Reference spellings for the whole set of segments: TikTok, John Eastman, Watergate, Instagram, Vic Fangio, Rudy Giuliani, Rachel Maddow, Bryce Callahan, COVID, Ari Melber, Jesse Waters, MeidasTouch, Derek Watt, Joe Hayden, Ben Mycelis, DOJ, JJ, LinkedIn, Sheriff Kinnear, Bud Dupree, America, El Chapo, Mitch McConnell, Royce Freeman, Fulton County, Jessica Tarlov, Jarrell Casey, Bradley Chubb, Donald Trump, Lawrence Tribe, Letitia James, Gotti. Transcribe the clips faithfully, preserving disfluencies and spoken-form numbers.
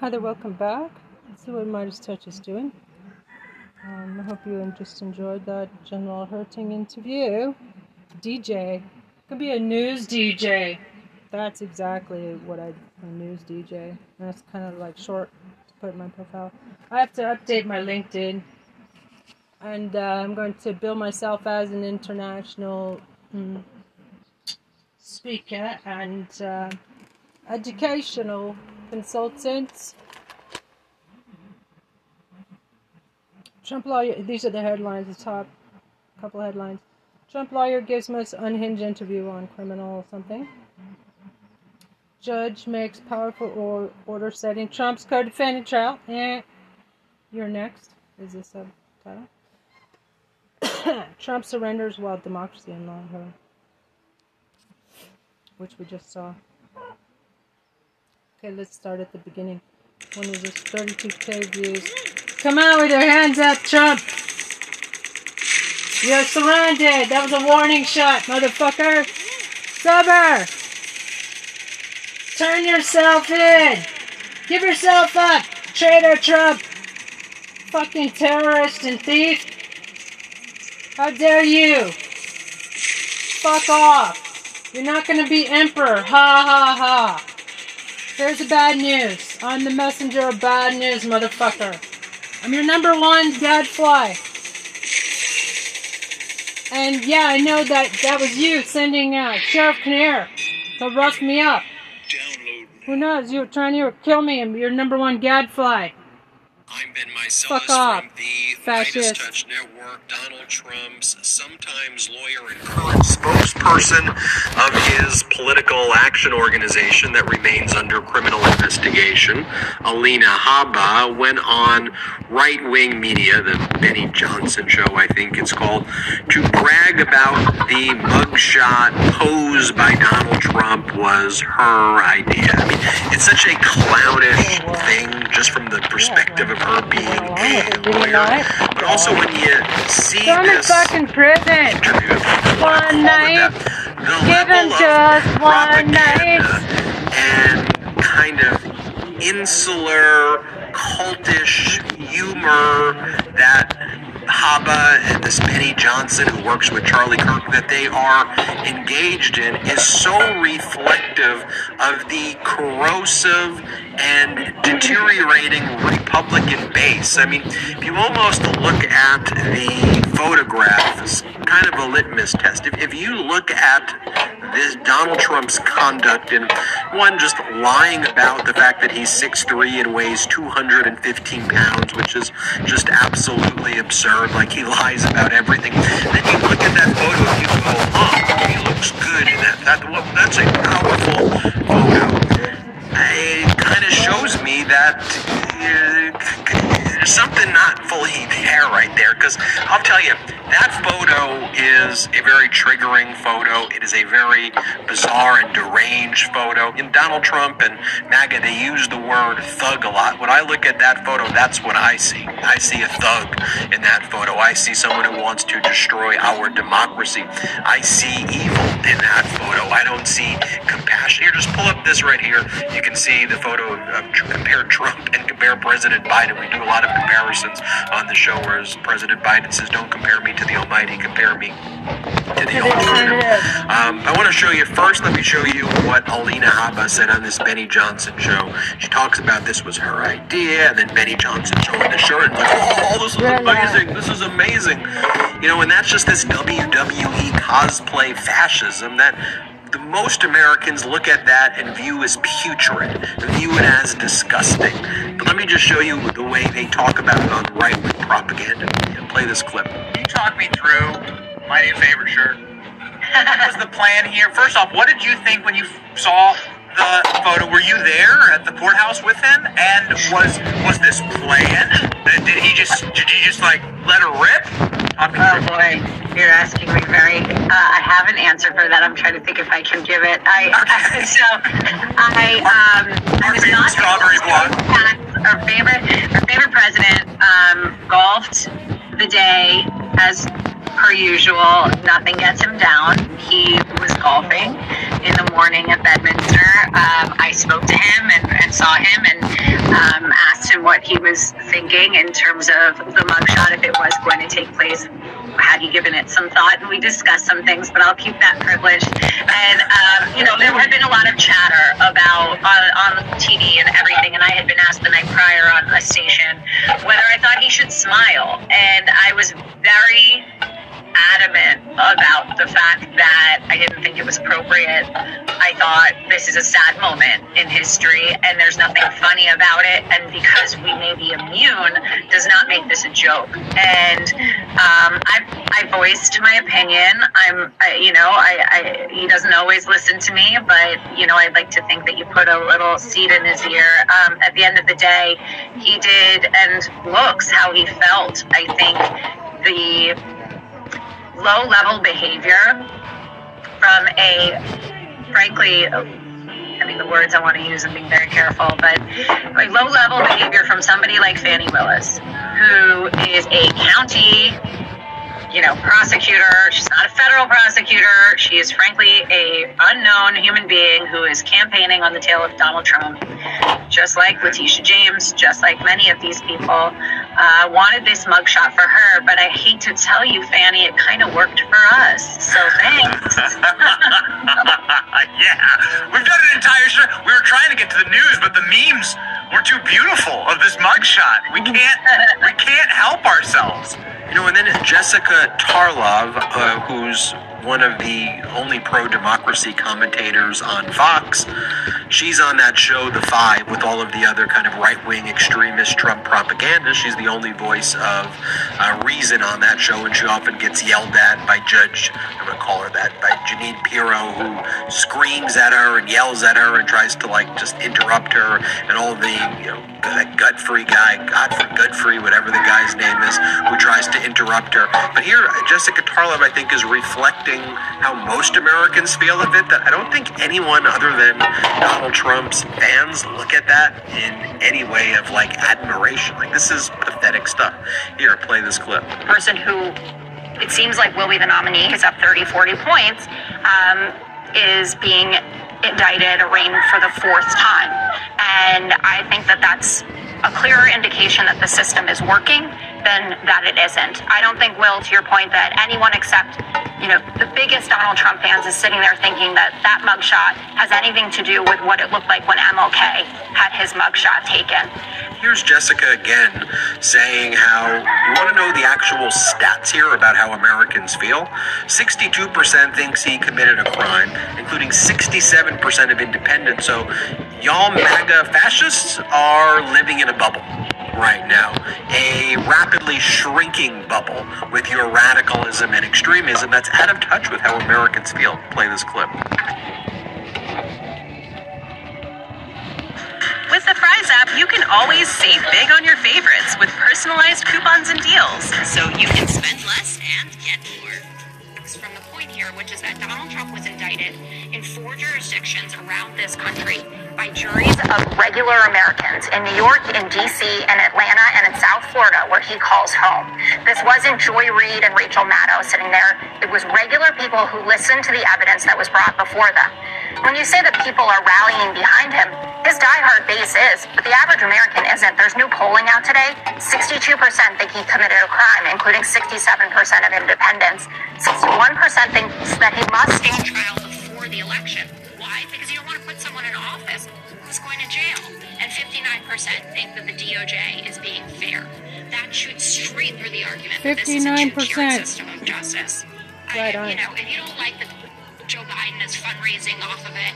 Hi there, welcome back. Let's see what Midas Touch is doing. Um, I hope you just enjoyed that General Hurting interview. D J. Could be a news D J. That's exactly what I a news D J. And that's kind of like short to put in my profile. I have to update my LinkedIn. And uh, I'm going to bill myself as an international um, speaker and uh, educational consultant. Trump lawyer, these are the headlines, the top couple of headlines. Trump lawyer gives most unhinged interview on criminal or something. Judge makes powerful or order setting Trump's co-defendant trial. Eh. You're next, is the subtitle. Trump surrenders while democracy unlocks her. Which we just saw. Okay, let's start at the beginning. When is this? thirty-two K views. Come on with your hands up, Trump. You're surrounded. That was a warning shot, motherfucker. Sober. Turn yourself in. Give yourself up, traitor Trump. Fucking terrorist and thief. How dare you? Fuck off. You're not going to be emperor. Ha ha ha. Here's the bad news. I'm the messenger of bad news, motherfucker. I'm your number one gadfly. And yeah, I know that that was you sending uh, Sheriff Kinnear to rough me up. Download. Who knows? You were trying to kill me and your number one gadfly. I'm Ben Mycelis from the Midas Touch Network, Donald Trump's sometimes lawyer and current spokesperson of his political action organization that remains under criminal investigation. Alina Habba went on right-wing media, the Benny Johnson Show, I think it's called, to brag about the mugshot pose by Donald Trump was her idea. I mean, it's such a clownish thing just from the perspective of her being a lawyer, but also when you see so this in prison interview, one night, give him just one night, and kind of insular, cultish humor that Habba and this Benny Johnson, who works with Charlie Kirk, that they are engaged in is so reflective of the corrosive and deteriorating Republican base. I mean, if you almost look at the photograph, it's kind of a litmus test. If, if you look at this Donald Trump's conduct in one, just lying about the fact that he's six foot three and weighs two hundred fifteen pounds, which is just absolutely absurd. Like he lies about everything. Then you look at that photo and you go, huh, oh, he looks good in that. that well, that's a powerful photo. It kind of shows me that uh, there's something not fully there right there. Because I'll tell you, that photo is a very triggering photo. It is a very bizarre and deranged photo. In Donald Trump and MAGA, they use the word thug a lot. When I look at that photo, that's what I see. I see a thug in that photo. I see someone who wants to destroy our democracy. I see evil in that photo. I don't see compassion. Here, just pull up this right here. You can see the photo of, of compare Trump and compare President Biden. We do a lot of comparisons on the show, whereas President Biden says, don't compare me to the Almighty, compare me to the alternative. Um, I want to show you first, let me show you what Alina Habba said on this Benny Johnson show. She talks about this was her idea, and then Benny Johnson showing the shirt, like, oh, this is amazing, this is amazing. You know, and that's just this W W E cosplay fascism that the most Americans look at that and view as putrid, view it as disgusting. But let me just show you the way they talk about it on right-wing propaganda. Play this clip. Can you talk me through my new favorite shirt? What was the plan here? First off, what did you think when you saw the photo? Were you there at the courthouse with him? And was was this planned? Did he just did you just like let her rip? Oh boy, you're asking me very, uh, I have an answer for that. I'm trying to think if I can give it. I, okay. I so, I, um, I was not strawberry blonde. Our favorite, our favorite president, um, golfed the day as per usual. Nothing gets him down. He was golfing in the morning at Bedminster. Um, I spoke to him and, and saw him, and um, asked him what he was thinking in terms of the mugshot, if it was going to take place, had he given it some thought, and we discussed some things, but I'll keep that privilege. And, um, you know, there had been a lot of chatter about on, on T V and everything, and I had been asked the night prior on a station whether I thought he should smile, and I was very adamant about the fact that I didn't think it was appropriate. I thought this is a sad moment in history and there's nothing funny about it, and because we may be immune does not make this a joke. And um, I, I voiced my opinion. I'm, I, you know, I, I, he doesn't always listen to me, but you know, I'd like to think that you put a little seed in his ear. Um, at the end of the day, he did, and looks how he felt. I think the low-level behavior from a, frankly, I mean, the words I want to use, I'm being very careful, but like low-level behavior from somebody like Fannie Willis, who is a county, you know, prosecutor. She's not a federal prosecutor. She is, frankly, a unknown human being who is campaigning on the tail of Donald Trump, just like Letitia James, just like many of these people. Uh, wanted this mugshot for her, but I hate to tell you, Fannie, it kind of worked for us. So thanks. Yeah, we've done an entire show. We were trying to get to the news, but the memes were too beautiful of this mugshot. We can't, we can't help ourselves. You know, and then Jessica Tarlov, uh, who's one of the only pro-democracy commentators on Fox, she's on that show, The Five, with all of the other kind of right-wing extremist Trump propaganda. She's the only voice of uh, reason on that show, and she often gets yelled at by Judge, I'm going to call her that, by Jeanine Pirro, who screams at her and yells at her and tries to, like, just interrupt her, and all the, you know, that Godfrey guy, Godfrey, Godfrey, whatever the guy's name is, who tries to interrupt her. But here, Jessica Tarlov, I think, is reflecting how most Americans feel of it, that I don't think anyone other than Donald Trump's fans look at that in any way of, like, admiration. Like, this is pathetic stuff. Here, play this clip. Person who, it seems like, will be the nominee, is up thirty, forty points, um, is being indicted, arraigned for the fourth time. And I think that that's a clearer indication that the system is working than that it isn't. I don't think, Will, to your point, that anyone except, you know, the biggest Donald Trump fans is sitting there thinking that that mugshot has anything to do with what it looked like when M L K had his mugshot taken. Here's Jessica again saying how, you want to know the actual stats here about how Americans feel? sixty-two percent thinks he committed a crime, including sixty-seven percent of independents. So y'all MAGA fascists are living in a bubble right now, a rapidly shrinking bubble with your radicalism and extremism that's out of touch with how Americans feel. Play this clip. With the Fry's app, you can always save big on your favorites with personalized coupons and deals, so you can spend less and get more. From the point here, which is that Donald Trump was indicted in four jurisdictions around this country by juries of regular Americans in New York, in D C, in Atlanta, and in South Florida, where he calls home. This wasn't Joy Reid and Rachel Maddow sitting there. It was regular people who listened to the evidence that was brought before them. When you say that people are rallying behind him, his diehard base is, but the average American isn't. There's new polling out today. sixty-two percent think he committed a crime, including sixty-seven percent of independents. sixty-one percent thinks that he must stand trial before the election. Why? Because you don't want to put someone in office who's going to jail. And fifty-nine percent think that the D O J is being fair. That shoots straight through the argument that this is a two-tiered system of justice. Right on. I, you know, if you don't like that Joe Biden is fundraising off of it,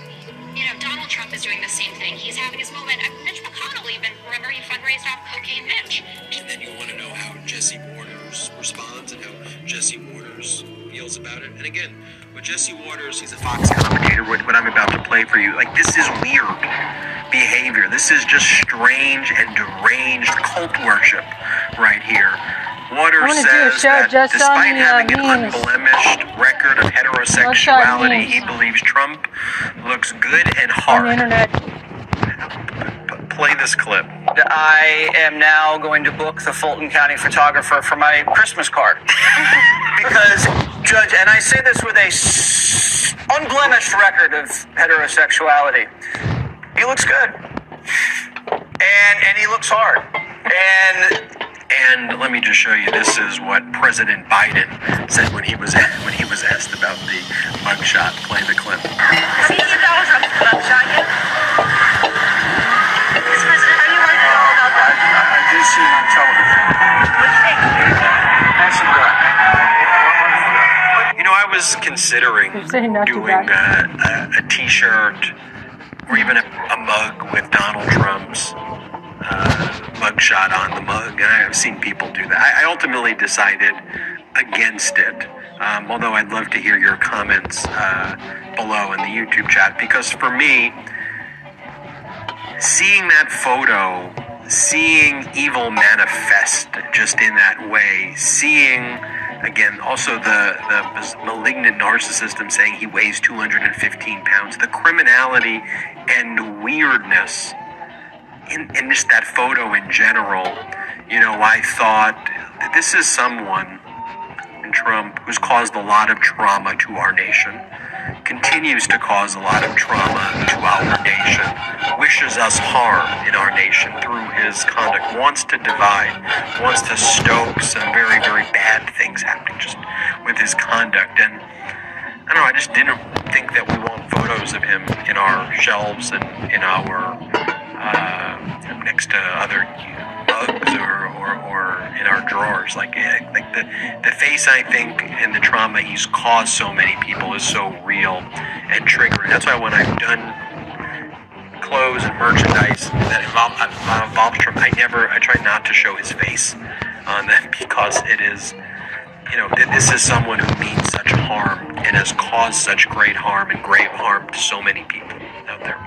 you know, Donald Trump is doing the same thing. He's having his moment. Mitch McConnell even, remember, he fundraised off Cocaine Mitch. And then you'll want to know how Jesse Waters responds and how Jesse Waters feels about it. And again, with Jesse Waters, he's a Fox commentator, what, what I'm about to play for you. Like, this is weird behavior. This is just strange and deranged cult worship right here. Waters says that despite having an unblemished record of heterosexuality, he believes Trump looks good and hard. On the internet. Play this clip. I am now going to book the Fulton County photographer for my Christmas card. Because, Judge, and I say this with a s- unblemished record of heterosexuality, he looks good. And, works hard. And and let me just show you, this is what President Biden said when he was when he was asked about the mugshot. Play the clip. Have you given dollars up to the mugshot yet? Mister President, how do you want to know about that? I, I, I did see it on television. What do you think? That's a good. You know, I was considering doing a, a, a T-shirt or even a, a mug with Donald Trump's Uh, mugshot on the mug. I've seen people do that. I, I ultimately decided against it, um, although I'd love to hear your comments uh, below in the YouTube chat, because for me, seeing that photo, seeing evil manifest just in that way, seeing, again, also the, the malignant narcissism saying he weighs two hundred fifteen pounds, the criminality and weirdness In, in just that photo in general, you know, I thought this is someone, Trump, who's caused a lot of trauma to our nation, continues to cause a lot of trauma to our nation, wishes us harm in our nation through his conduct, wants to divide, wants to stoke some very, very bad things happening just with his conduct. And I don't know, I just didn't think that we want photos of him in our shelves and in our Uh, next to other bugs or, or, or in our drawers. Like, like the, the face, I think, and the trauma he's caused so many people is so real and triggering. That's why when I've done clothes and merchandise that involve, that involve Trump, I never, I try not to show his face on that, because it is, you know, this is someone who means such harm and has caused such great harm and grave harm to so many people out there.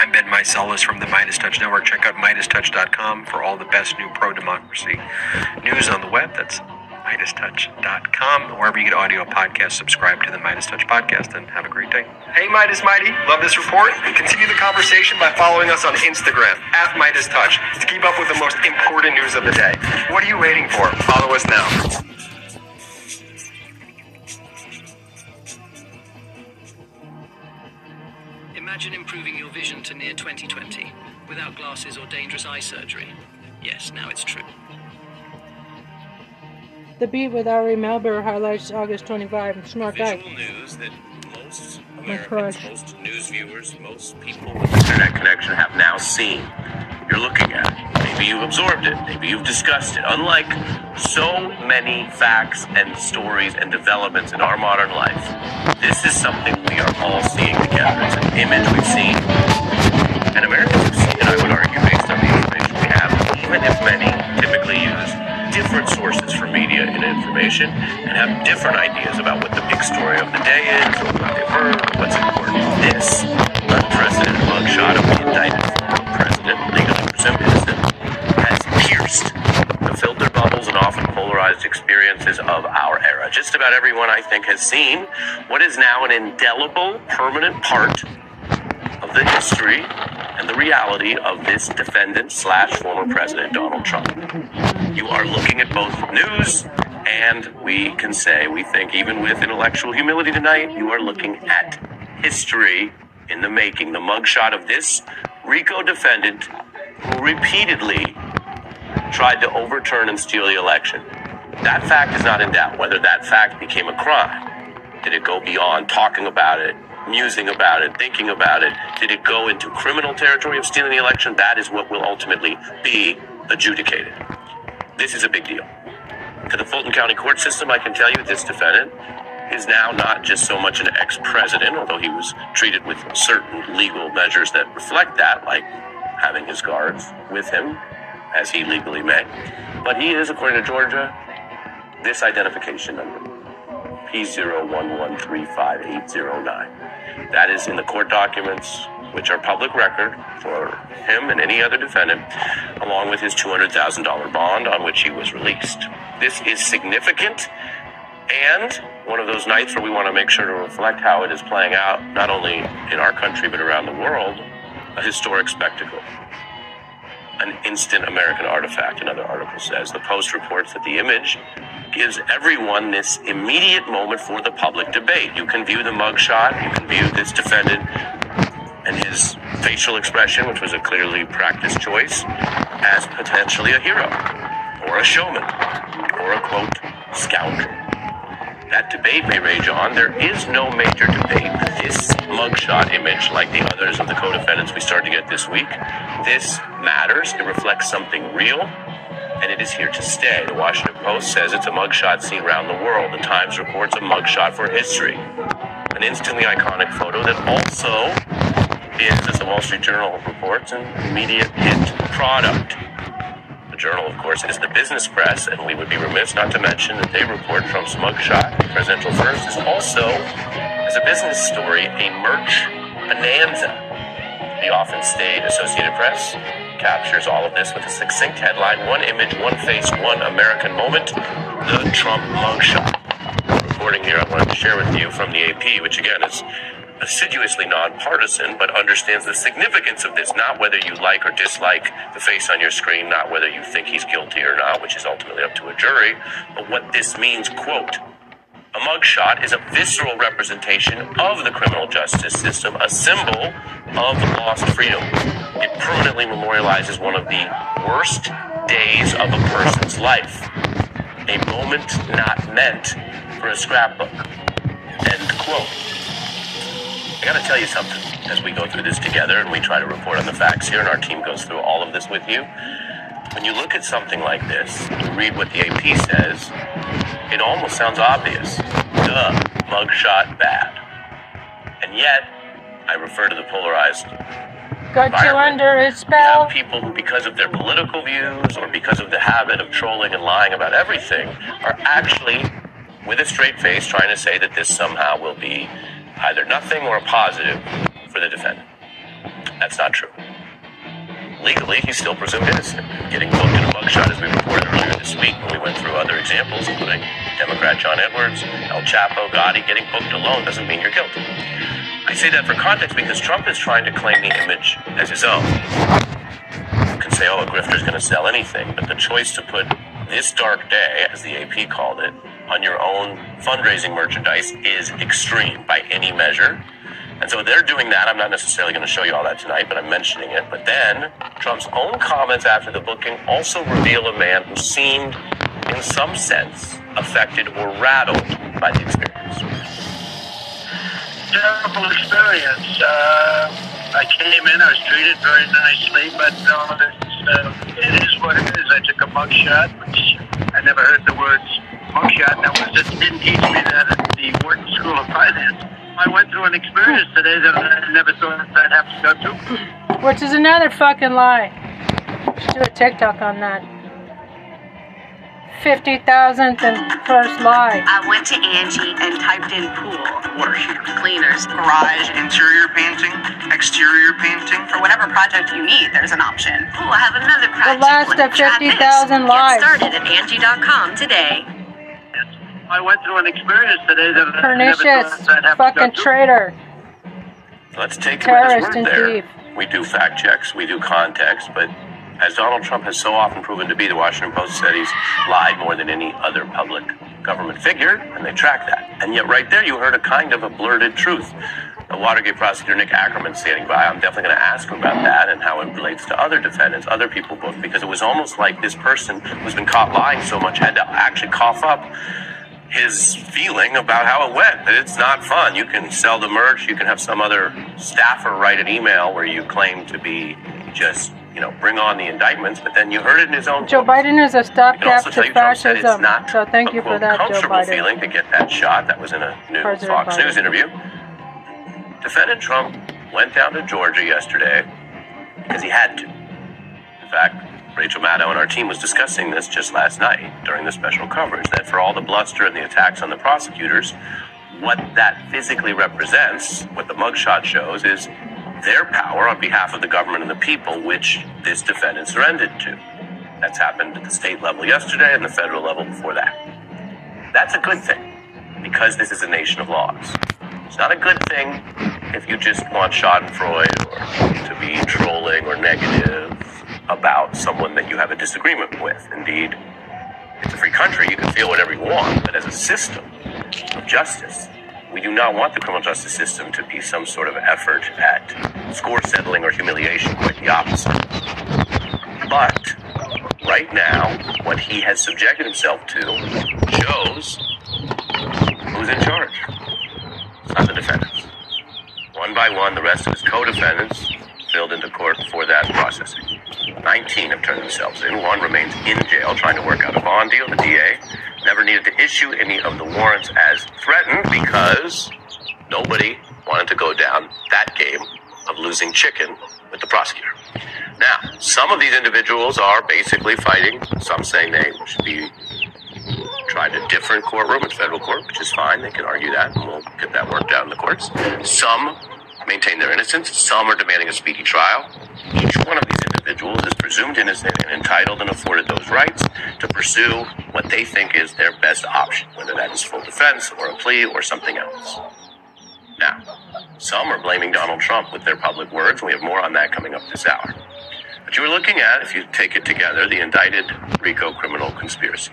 I'm Ben Mycelis from the Midas Touch Network. Check out Midas Touch dot com for all the best new pro-democracy news on the web. That's Midas Touch dot com. Wherever you get audio podcasts, subscribe to the Midas Touch podcast, and have a great day. Hey, Midas Mighty. Love this report? Continue the conversation by following us on Instagram, at Midas Touch, to keep up with the most important news of the day. What are you waiting for? Follow us now. Imagine improving your vision to near twenty twenty without glasses or dangerous eye surgery. Yes, now it's true. The Beat with Ari Melber highlights August twenty-fifth and Snark Ike. Visual news that most Americans, most news viewers, most people with internet connection have now seen. You're looking at it. Maybe you've absorbed it. Maybe you've discussed it. Unlike so many facts and stories and developments in our modern life, this is something we are all seeing together. It's an image we've seen, and Americans have seen, and I would argue, based on the information we have, even if many typically use different sources for media and information and have different ideas about what the big story of the day is, or what they've heard, or what's important. This unprecedented mugshot of the indicted former president, legally presumed innocent, has pierced the filter bubbles and often polarized experiences of our era. Just about everyone, I think, has seen what is now an indelible, permanent part of the history and the reality of this defendant slash former president, Donald Trump. You are looking at both news, and we can say, we think, even with intellectual humility tonight, you are looking at history in the making. The mugshot of this RICO defendant who repeatedly tried to overturn and steal the election. That fact is not in doubt. Whether that fact became a crime, did it go beyond talking about it, musing about it, thinking about it? Did it go into criminal territory of stealing the election? That is what will ultimately be adjudicated. This is a big deal. To the Fulton County court system, I can tell you this defendant is now not just so much an ex-president, although he was treated with certain legal measures that reflect that, like having his guards with him, as he legally may. But he is, according to Georgia, this identification number, P zero one one three five eight zero nine. That is in the court documents, which are public record for him and any other defendant, along with his two hundred thousand dollars bond on which he was released. This is significant, and one of those nights where we want to make sure to reflect how it is playing out, not only in our country, but around the world, a historic spectacle. An instant American artifact, another article says. The Post reports that the image gives everyone this immediate moment for the public debate. You can view the mugshot, you can view this defendant and his facial expression, which was a clearly practiced choice, as potentially a hero or a showman or a, quote, scoundrel. That debate may rage on. There is no major debate. This mugshot image, like the others of the co-defendants we started to get this week, this matters. It reflects something real, and it is here to stay. The Washington Post says it's a mugshot seen around the world. The Times reports a mugshot for history. An instantly iconic photo that also is, as the Wall Street Journal reports, an immediate hit product. Journal, of course, is the business press, and we would be remiss not to mention that they report Trump's mugshot, presidential first, is also, as a business story, a merch bonanza. The often staid Associated Press captures all of this with a succinct headline: one image, one face, one American moment, the Trump mugshot. Reporting here I wanted to share with you from the A P, which again is assiduously nonpartisan, but understands the significance of this, not whether you like or dislike the face on your screen, not whether you think he's guilty or not, which is ultimately up to a jury, but what this means. Quote, a mugshot is a visceral representation of the criminal justice system, a symbol of lost freedom. It permanently memorializes one of the worst days of a person's life, a moment not meant for a scrapbook, end quote. I gotta tell you something as we go through this together and we try to report on the facts here, and our team goes through all of this with you. When you look at something like this, you read what the A P says, it almost sounds obvious. Duh, mugshot bad. And yet, I refer to the polarized got you under his spell. You have people who, because of their political views or because of the habit of trolling and lying about everything, are actually, with a straight face, trying to say that this somehow will be either nothing or a positive for the defendant. That's not true. Legally, he's still presumed innocent. Getting booked in a mugshot, as we reported earlier this week when we went through other examples, including Democrat John Edwards, El Chapo, Gotti, getting booked alone doesn't mean you're guilty. I say that for context because Trump is trying to claim the image as his own. You can say, oh, a grifter's going to sell anything, but the choice to put this dark day, as the A P called it, on your own fundraising merchandise is extreme by any measure. And so they're doing that. I'm not necessarily going to show you all that tonight, but I'm mentioning it. But then Trump's own comments after the booking also reveal a man who seemed, in some sense, affected or rattled by the experience. Terrible experience. Uh, I came in, I was treated very nicely, but uh, uh, it is what it is. I took a mugshot, which I never heard the words mugshot. That was, it didn't teach me that at the Wharton School of Finance. I went through an experience today that I never thought I'd have to go to. Which is another fucking lie. Let's do a TikTok on that. fifty thousandth and first lie. I went to Angie and typed in pool, water heater, cleaners, garage, interior painting, exterior painting. For whatever project you need, there's an option. Oh, I have another project. The last of fifty thousand lies. Get started at Angie dot com today. I went through an experience today that I pernicious never fucking traitor. Let's take him at his word there. Thief. We do fact checks, we do context, but as Donald Trump has so often proven to be, the Washington Post said he's lied more than any other public government figure, and they track that. And yet right there you heard a kind of a blurted truth. The Watergate prosecutor Nick Ackerman standing by, I'm definitely going to ask him about that and how it relates to other defendants, other people booked, because it was almost like this person who's been caught lying so much had to actually cough up his feeling about how it went. That it's not fun. You can sell the merch, you can have some other staffer write an email where you claim to be just, you know, bring on the indictments, but then you heard it in his own Joe voice. Biden is a stopgap to fascism. It's not so thank you a, for quote, that, comfortable Joe Biden. Feeling to get that shot. That was in a new President Fox Biden. News interview. Defendant Trump went down to Georgia yesterday because he had to. In fact, Rachel Maddow and our team was discussing this just last night during the special coverage, that for all the bluster and the attacks on the prosecutors, what that physically represents, what the mugshot shows, is their power on behalf of the government and the people, which this defendant surrendered to. That's happened at the state level yesterday and the federal level before that. That's a good thing, because this is a nation of laws. It's not a good thing if you just want schadenfreude or to be trolling or negative about someone that you have a disagreement with. Indeed, it's a free country, you can feel whatever you want, but as a system of justice, We do not want the criminal justice system to be some sort of effort at score settling or humiliation, quite the opposite. But right now, what he has subjected himself to shows who's in charge. It's not the defendants. One by one, the rest of his co-defendants filled into court for that processing. nineteen have turned themselves in. One remains in jail trying to work out a bond deal. The D A never needed to issue any of the warrants as threatened because nobody wanted to go down that game of losing chicken with the prosecutor. Now, some of these individuals are basically fighting. Some saying they should be tried in a different courtroom, in federal court, which is fine. They can argue that, and we'll get that worked out in the courts. Some maintain their innocence. Some are demanding a speedy trial. Each one of these individuals is presumed innocent and entitled and afforded those rights to pursue what they think is their best option, whether that is full defense or a plea or something else. Now, some are blaming Donald Trump with their public words, and we have more on that coming up this hour. But you were looking at, if you take it together, the indicted RICO criminal conspiracy.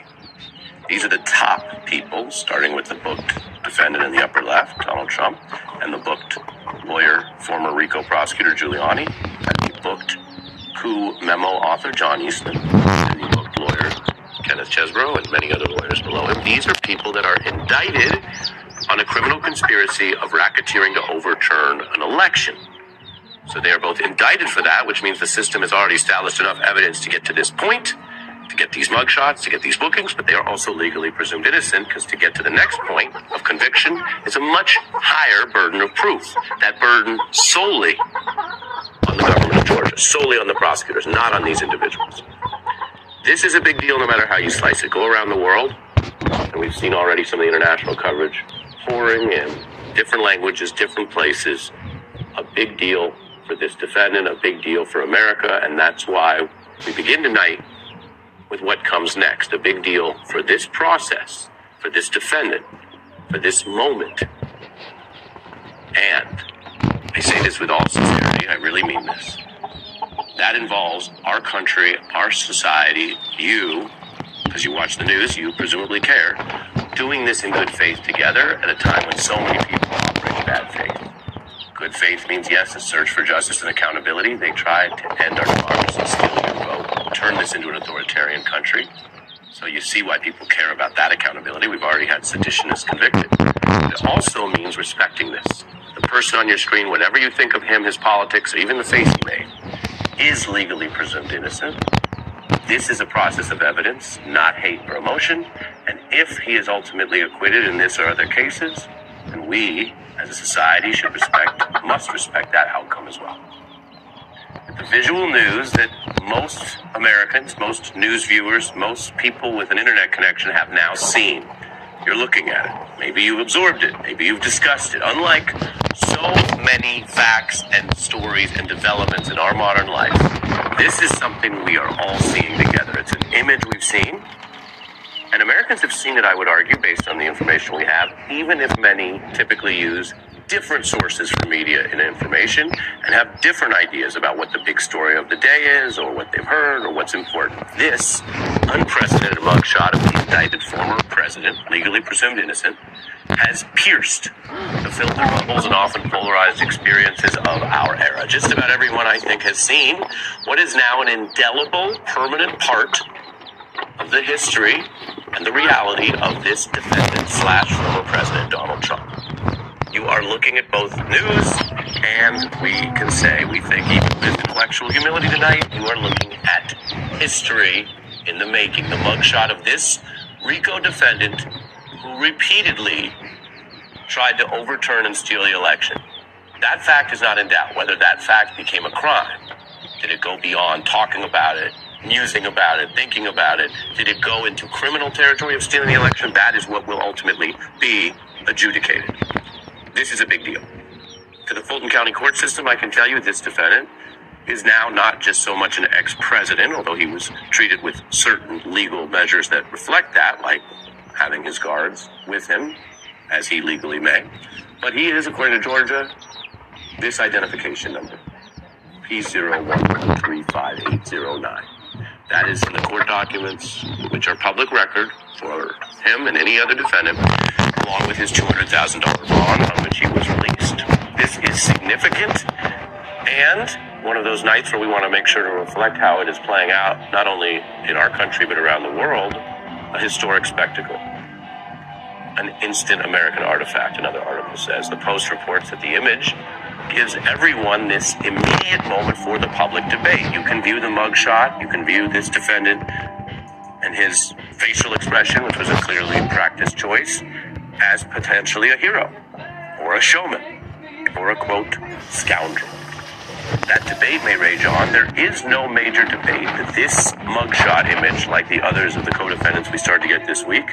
These are the top people, starting with the booked defendant in the upper left, Donald Trump, and the booked lawyer, former RICO prosecutor Giuliani, and the booked coup memo author John Eastman, and the booked lawyer Kenneth Chesbro, and many other lawyers below him. These are people that are indicted on a criminal conspiracy of racketeering to overturn an election. So they are both indicted for that, which means the system has already established enough evidence to get to this point, to get these mugshots, to get these bookings, but they are also legally presumed innocent because to get to the next point of conviction is a much higher burden of proof. That burden solely on the government of Georgia, solely on the prosecutors, not on these individuals. This is a big deal no matter how you slice it. Go around the world, and we've seen already some of the international coverage pouring in different languages, different places. A big deal for this defendant, a big deal for America, and that's why we begin tonight with what comes next, a big deal for this process, for this defendant, for this moment. And I say this with all sincerity, I really mean this. That involves our country, our society, you, because you watch the news, you presumably care, doing this in good faith together at a time when so many people operate in bad faith. Good faith means, yes, a search for justice and accountability. They tried to end our democracy, steal your vote, turn this into an authoritarian country. So you see why people care about that accountability. We've already had seditionists convicted. It also means respecting this. The person on your screen, whatever you think of him, his politics, or even the face he made, is legally presumed innocent. This is a process of evidence, not hate or emotion. And if he is ultimately acquitted in this or other cases, then we, as a society, should respect, must respect that outcome as well. The visual news that most Americans, most news viewers, most people with an internet connection have now seen. You're looking at it. Maybe you've absorbed it. Maybe you've discussed it. Unlike so many facts and stories and developments in our modern life, this is something we are all seeing together. It's an image we've seen. And Americans have seen it, I would argue, based on the information we have, even if many typically use different sources for media and information and have different ideas about what the big story of the day is or what they've heard or what's important. This unprecedented mugshot of the indicted former president, legally presumed innocent, has pierced the filter bubbles and often polarized experiences of our era. Just about everyone, I think, has seen what is now an indelible, permanent part of the history and the reality of this defendant slash former president, Donald Trump. You are looking at both news, and we can say, we think, even with intellectual humility tonight, you are looking at history in the making. The mugshot of this RICO defendant who repeatedly tried to overturn and steal the election. That fact is not in doubt, whether that fact became a crime. Did it go beyond talking about it, musing about it, thinking about it? Did it go into criminal territory of stealing the election? That is what will ultimately be adjudicated. This is a big deal. To the Fulton County court system, I can tell you this defendant is now not just so much an ex-president, although he was treated with certain legal measures that reflect that, like having his guards with him, as he legally may. But he is, according to Georgia, this identification number, P zero one one three five eight zero nine. That is in the court documents, which are public record for him and any other defendant, along with his two hundred thousand dollars bond on which he was released. This is significant, and one of those nights where we want to make sure to reflect how it is playing out, not only in our country, but around the world, a historic spectacle. An instant American artifact, another article says. The Post reports that the image gives everyone this immediate moment for the public debate. You can view the mugshot, you can view this defendant and his facial expression, which was a clearly practiced choice, as potentially a hero, or a showman, or a, quote, scoundrel. That debate may rage on. There is no major debate that this mugshot image, like the others of the co-defendants we started to get this week,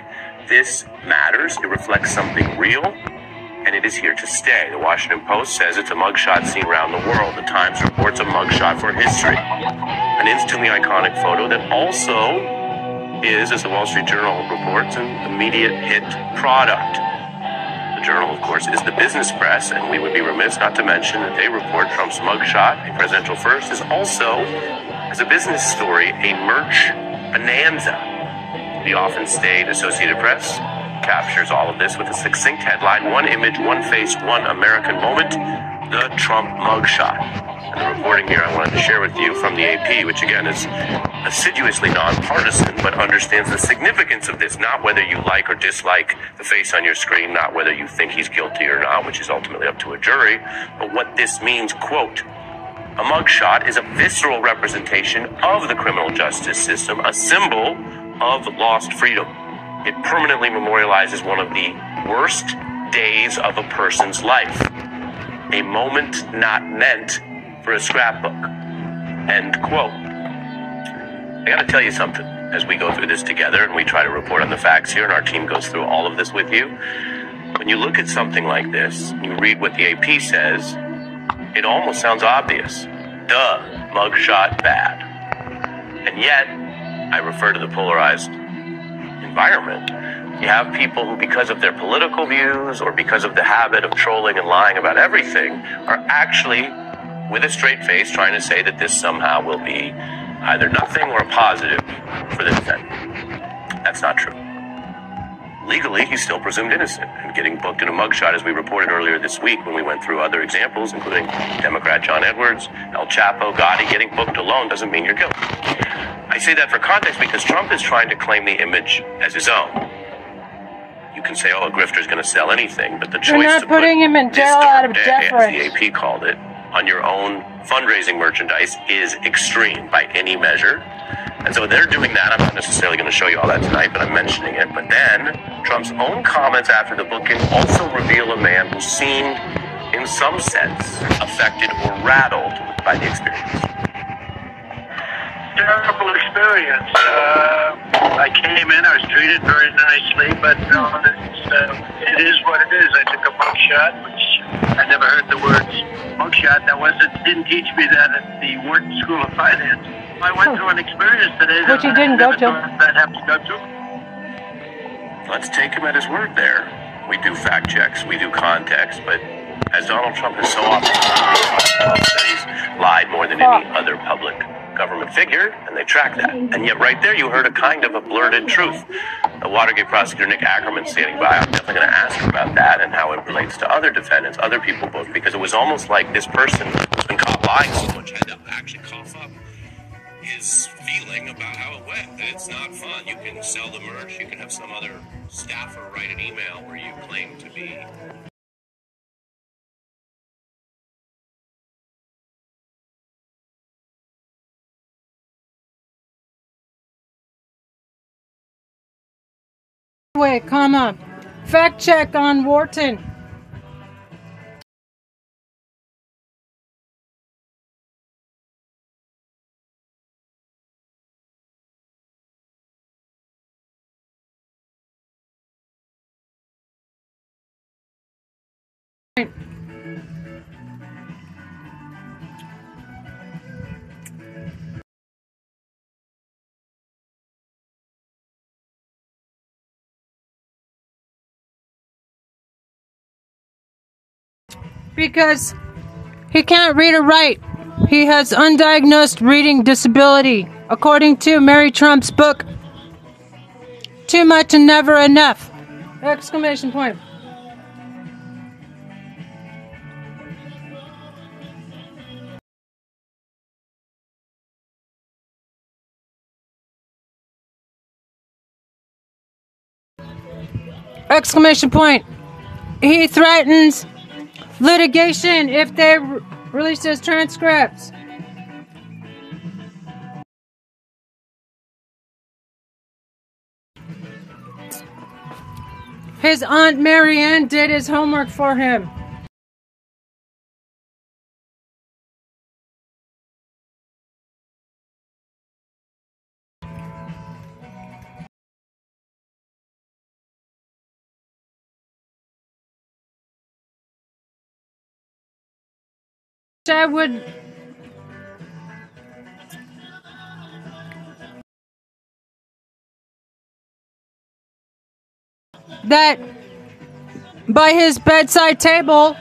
this matters. It reflects something real, and it is here to stay. The Washington Post says it's a mugshot seen around the world. The Times reports a mugshot for history. An instantly iconic photo that also is, as the Wall Street Journal reports, an immediate hit product. The Journal, of course, is the business press, and we would be remiss not to mention that they report Trump's mugshot, a presidential first, is also, as a business story, a merch bonanza. The often-stayed Associated Press captures all of this with a succinct headline: one image, one face, one American moment, the Trump mugshot. And the reporting here I wanted to share with you from the A P, which again is assiduously nonpartisan, but understands the significance of this, not whether you like or dislike the face on your screen, not whether you think he's guilty or not, which is ultimately up to a jury, but what this means, quote, a mugshot is a visceral representation of the criminal justice system, a symbol of lost freedom. It permanently memorializes one of the worst days of a person's life, a moment not meant for a scrapbook, end quote. I gotta tell you something as we go through this together and we try to report on the facts here, and our team goes through all of this with you. When you look at something like this, you read what the A P says, it almost sounds obvious. Duh, mugshot bad. And yet, I refer to the polarized environment. You have people who, because of their political views or because of the habit of trolling and lying about everything, are actually, with a straight face, trying to say that this somehow will be either nothing or a positive for the defendant. That's not true. Legally, he's still presumed innocent, and getting booked in a mugshot, as we reported earlier this week when we went through other examples, including Democrat John Edwards, El Chapo, Gotti, getting booked alone doesn't mean you're guilty. I say that for context because Trump is trying to claim the image as his own. You can say, oh, a grifter's going to sell anything, but the choice You're not to putting put him in jail out of deference, as the A P called it, on your own fundraising merchandise is extreme by any measure. And so they're doing that. I'm not necessarily going to show you all that tonight, but I'm mentioning it. But then Trump's own comments after the booking also reveal a man who seemed, in some sense, affected or rattled by the experience. Terrible experience. Uh, I came in, I was treated very nicely, but uh, it's, uh, it is what it is. I took a mugshot, which I never heard the words mugshot. That wasn't, didn't teach me that at the Wharton School of Finance. I went oh. through an experience today that which you didn't go to. That happened to go to. Let's take him at his word there. We do fact checks, we do context, but as Donald Trump has so often said, he's lied more than any oh. other public government figure, and they track that. And yet right there you heard a kind of a blurted truth. The Watergate prosecutor Nick Ackerman standing by, I'm definitely going to ask about that and how it relates to other defendants, other people booked, because it was almost like this person who's been caught lying so much had to actually cough up his feeling about how it went, that it's not fun. You can sell the merch, you can have some other staffer write an email where you claim to be Way, comma, fact check on Wharton. Right. Because he can't read or write. He has undiagnosed reading disability, according to Mary Trump's book, Too Much and Never Enough! Exclamation point. Exclamation point. He threatens litigation if they re- release his transcripts. His Aunt Marianne did his homework for him. I would that by his bedside table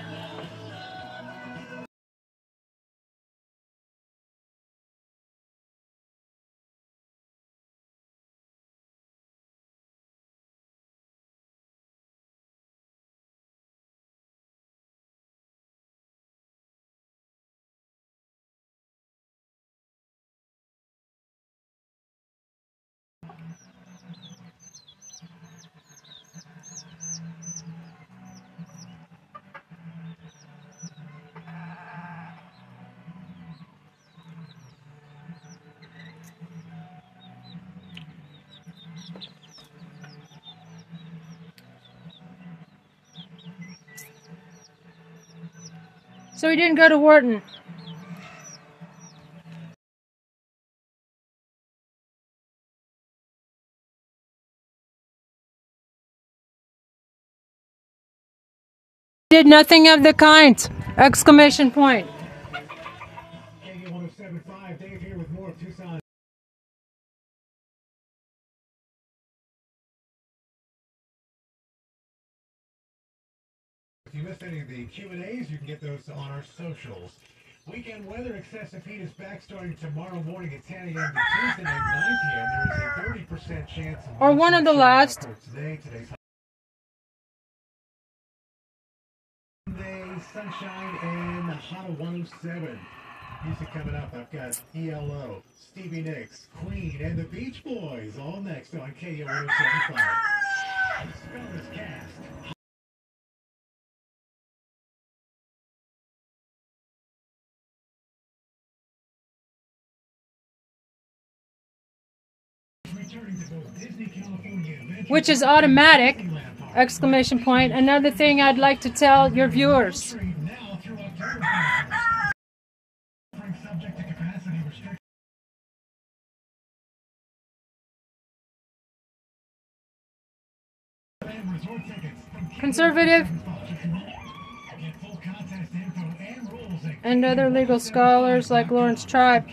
So he didn't go to Wharton. Did nothing of the kind! Exclamation point. If you missed any of the Q and A's, you can get those on our socials. Weekend weather, excessive heat is back starting tomorrow morning at ten a.m. to Tuesday at nine p.m. There is a thirty percent chance of or one of the last. Today, today's Sunday, sunshine and hot of one oh seven. Music coming up. I've got E L O, Stevie Nicks, Queen, and the Beach Boys all next on K O one oh seven point five. The spell is cast. Which is automatic, exclamation point. Another thing I'd like to tell your viewers. Conservative and other legal scholars like Lawrence Tribe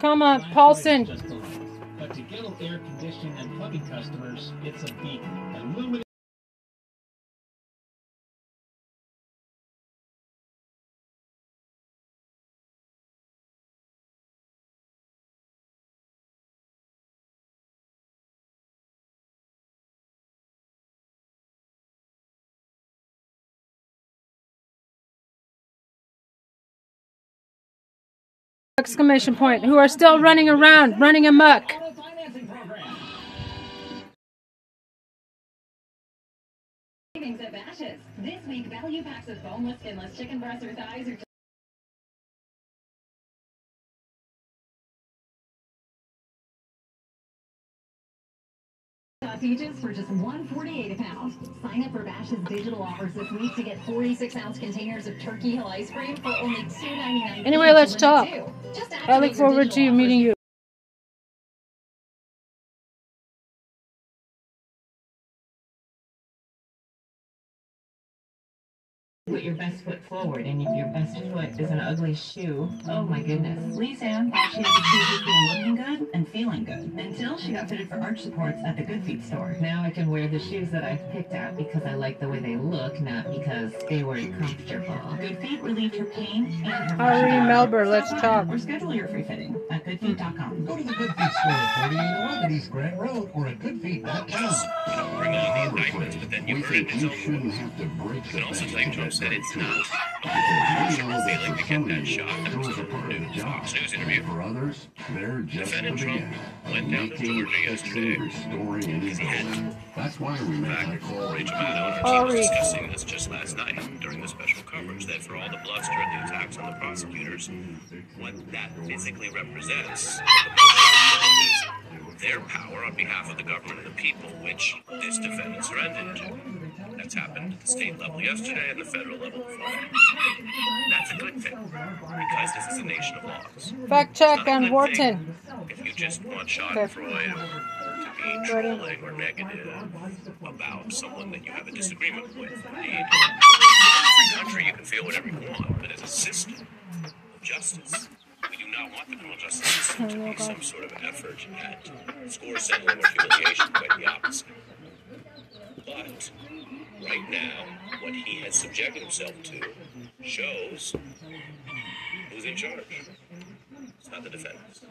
Come on, Paulson. But to get air conditioning and plumbing customers, it's a beacon. And luminous exclamation point, who are still running around, running amok. Savings at Batches. This week, value packs of boneless, skinless chicken breasts or thighs are sausages for just one forty-eight a pound. Sign up for Batch's digital offers this week to get forty-six ounce containers of Turkey Hill ice cream for only two ninety-nine. Anyway, let's talk. Just I look forward to meeting you. Put your best foot forward, and if your best foot is an ugly shoe, oh my goodness. Lee's Ann thought she had to choose between looking good and feeling good until she got fitted for arch supports at the Good Feet store. Now I can wear the shoes that I've picked out because I like the way they look, not because they were comfortable. Good Feet relieved her pain and her Irene Melber, let's talk. Or schedule your free fitting at good feet dot com. Go to the Good Feet store at thirty-eight eleven East Grant Road or at good feet dot com. Don't bring in the indictment, but then you print it. You shouldn't have to break the bank. That it's not failing to get that shot. That was a part of the Fox News interview. For others, they're just Defendant the Trump went down to Georgia yesterday. And that's why we made that call. Rachel Maddow and her team were discussing this just last night during the special coverage, that for all the bluster and the attacks on the prosecutors, what that physically represents is their power on behalf of the government and the people, which this defendant surrendered to. That's happened at the state level yesterday and the federal level before that. That's a good thing, because this is a nation of laws. Fact check on Wharton. If you just want schadenfreude or to be trolling or negative about someone that you have a disagreement with, indeed, in every country you can feel whatever you want, but as a system of justice, we do not want the criminal justice system to be some sort of effort at score settling or humiliation, quite the opposite. But right now, what he has subjected himself to shows who's in charge. It's not the defendants.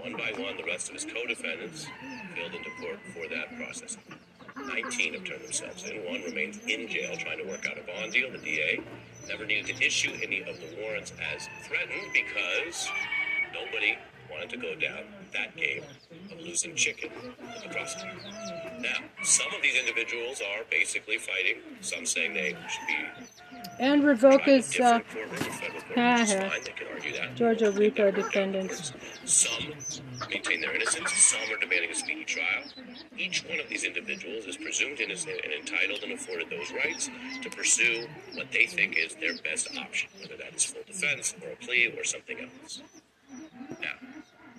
One by one, the rest of his co-defendants filled into court for that process. nineteen have turned themselves in. One remains in jail trying to work out a bond deal. The D A never needed to issue any of the warrants as threatened because nobody wanted to go down that game of losing chicken with the prosecutor. Now, some of these individuals are basically fighting, some saying they should be... And revoke his... Uh, Georgia RICO defendants. Some maintain their innocence, some are demanding a speedy trial. Each one of these individuals is presumed innocent and entitled and afforded those rights to pursue what they think is their best option, whether that is full defense or a plea or something else. Now,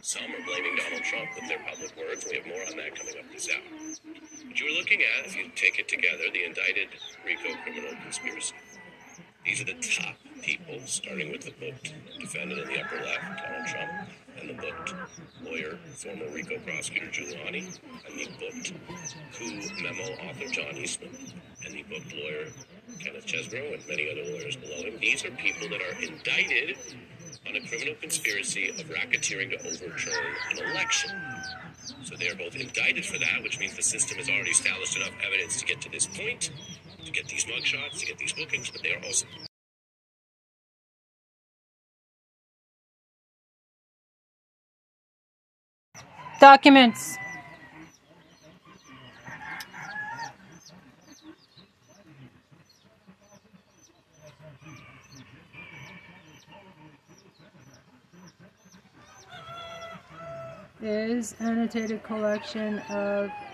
some are blaming Donald Trump with their public words. We have more on that coming up this hour. But you're looking at, if you take it together, the indicted RICO criminal conspiracy. These are the top people, starting with the booked defendant in the upper left, Donald Trump, and the booked lawyer, former RICO prosecutor Giuliani, and the booked coup memo author John Eastman, and the booked lawyer Kenneth Chesbro, and many other lawyers below him. These are people that are indicted on a criminal conspiracy of racketeering to overturn an election. So they are both indicted for that, which means the system has already established enough evidence to get to this point, to get these mugshots, to get these bookings, but they are also... Documents. Is annotated collection of